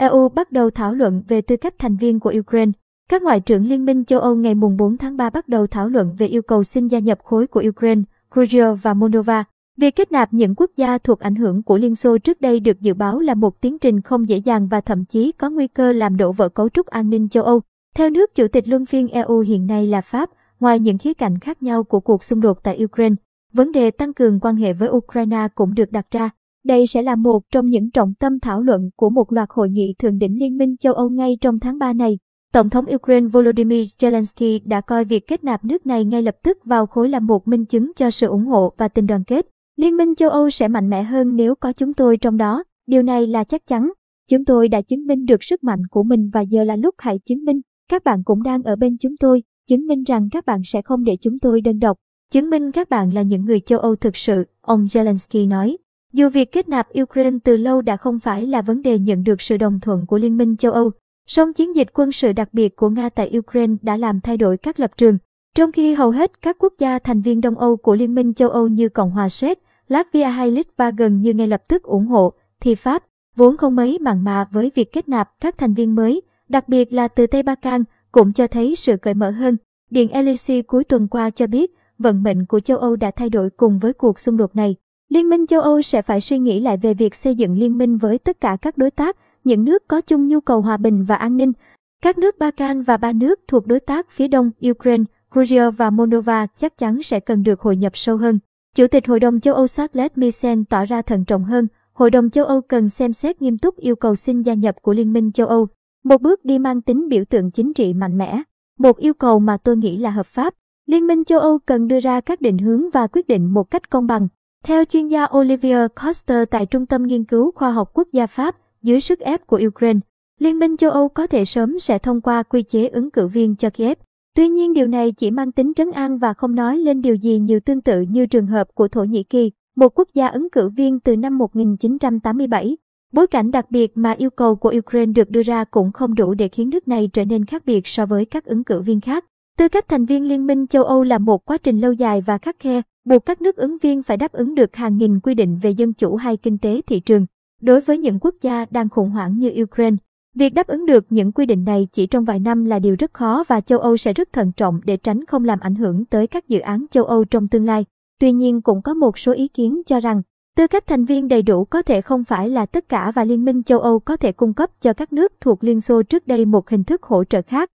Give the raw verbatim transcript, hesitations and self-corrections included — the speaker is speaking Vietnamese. e u bắt đầu thảo luận về tư cách thành viên của Ukraine. Các ngoại trưởng Liên minh châu Âu ngày bốn tháng ba bắt đầu thảo luận về yêu cầu xin gia nhập khối của Ukraine, Georgia và Moldova. Việc kết nạp những quốc gia thuộc ảnh hưởng của Liên Xô trước đây được dự báo là một tiến trình không dễ dàng và thậm chí có nguy cơ làm đổ vỡ cấu trúc an ninh châu Âu. Theo nước chủ tịch luân phiên e u hiện nay là Pháp, ngoài những khía cạnh khác nhau của cuộc xung đột tại Ukraine, vấn đề tăng cường quan hệ với Ukraine cũng được đặt ra. Đây sẽ là một trong những trọng tâm thảo luận của một loạt hội nghị thượng đỉnh Liên minh châu Âu ngay trong tháng ba này. Tổng thống Ukraine Volodymyr Zelensky đã coi việc kết nạp nước này ngay lập tức vào khối là một minh chứng cho sự ủng hộ và tình đoàn kết. Liên minh châu Âu sẽ mạnh mẽ hơn nếu có chúng tôi trong đó, điều này là chắc chắn. Chúng tôi đã chứng minh được sức mạnh của mình và giờ là lúc hãy chứng minh. Các bạn cũng đang ở bên chúng tôi, chứng minh rằng các bạn sẽ không để chúng tôi đơn độc. Chứng minh các bạn là những người châu Âu thực sự, ông Zelensky nói. Dù việc kết nạp Ukraine từ lâu đã không phải là vấn đề nhận được sự đồng thuận của Liên minh châu Âu, song chiến dịch quân sự đặc biệt của Nga tại Ukraine đã làm thay đổi các lập trường. Trong khi hầu hết các quốc gia thành viên Đông Âu của Liên minh châu Âu như Cộng hòa Séc, Latvia hay Litva gần như ngay lập tức ủng hộ, thì Pháp, vốn không mấy mặn mà với việc kết nạp các thành viên mới, đặc biệt là từ Tây Ba Can, cũng cho thấy sự cởi mở hơn. Điện Elysee cuối tuần qua cho biết, vận mệnh của châu Âu đã thay đổi cùng với cuộc xung đột này. Liên minh châu Âu sẽ phải suy nghĩ lại về việc xây dựng liên minh với tất cả các đối tác, những nước có chung nhu cầu hòa bình và an ninh. Các nước Ba Can và ba nước thuộc đối tác phía đông Ukraine, Georgia và Moldova chắc chắn sẽ cần được hội nhập sâu hơn. Chủ tịch Hội đồng châu Âu Charles Michel tỏ ra thận trọng hơn. Hội đồng châu Âu cần xem xét nghiêm túc yêu cầu xin gia nhập của Liên minh châu Âu. Một bước đi mang tính biểu tượng chính trị mạnh mẽ. Một yêu cầu mà tôi nghĩ là hợp pháp. Liên minh châu Âu cần đưa ra các định hướng và quyết định một cách công bằng. Theo chuyên gia Olivier Coster tại Trung tâm Nghiên cứu Khoa học Quốc gia Pháp, dưới sức ép của Ukraine, Liên minh châu Âu có thể sớm sẽ thông qua quy chế ứng cử viên cho Kiev. Tuy nhiên điều này chỉ mang tính trấn an và không nói lên điều gì nhiều, tương tự như trường hợp của Thổ Nhĩ Kỳ, một quốc gia ứng cử viên từ năm một nghìn chín trăm tám mươi bảy. Bối cảnh đặc biệt mà yêu cầu của Ukraine được đưa ra cũng không đủ để khiến nước này trở nên khác biệt so với các ứng cử viên khác. Tư cách thành viên Liên minh châu Âu là một quá trình lâu dài và khắt khe, buộc các nước ứng viên phải đáp ứng được hàng nghìn quy định về dân chủ hay kinh tế thị trường. Đối với những quốc gia đang khủng hoảng như Ukraine, việc đáp ứng được những quy định này chỉ trong vài năm là điều rất khó và châu Âu sẽ rất thận trọng để tránh không làm ảnh hưởng tới các dự án châu Âu trong tương lai. Tuy nhiên cũng có một số ý kiến cho rằng, tư cách thành viên đầy đủ có thể không phải là tất cả và Liên minh châu Âu có thể cung cấp cho các nước thuộc Liên Xô trước đây một hình thức hỗ trợ khác.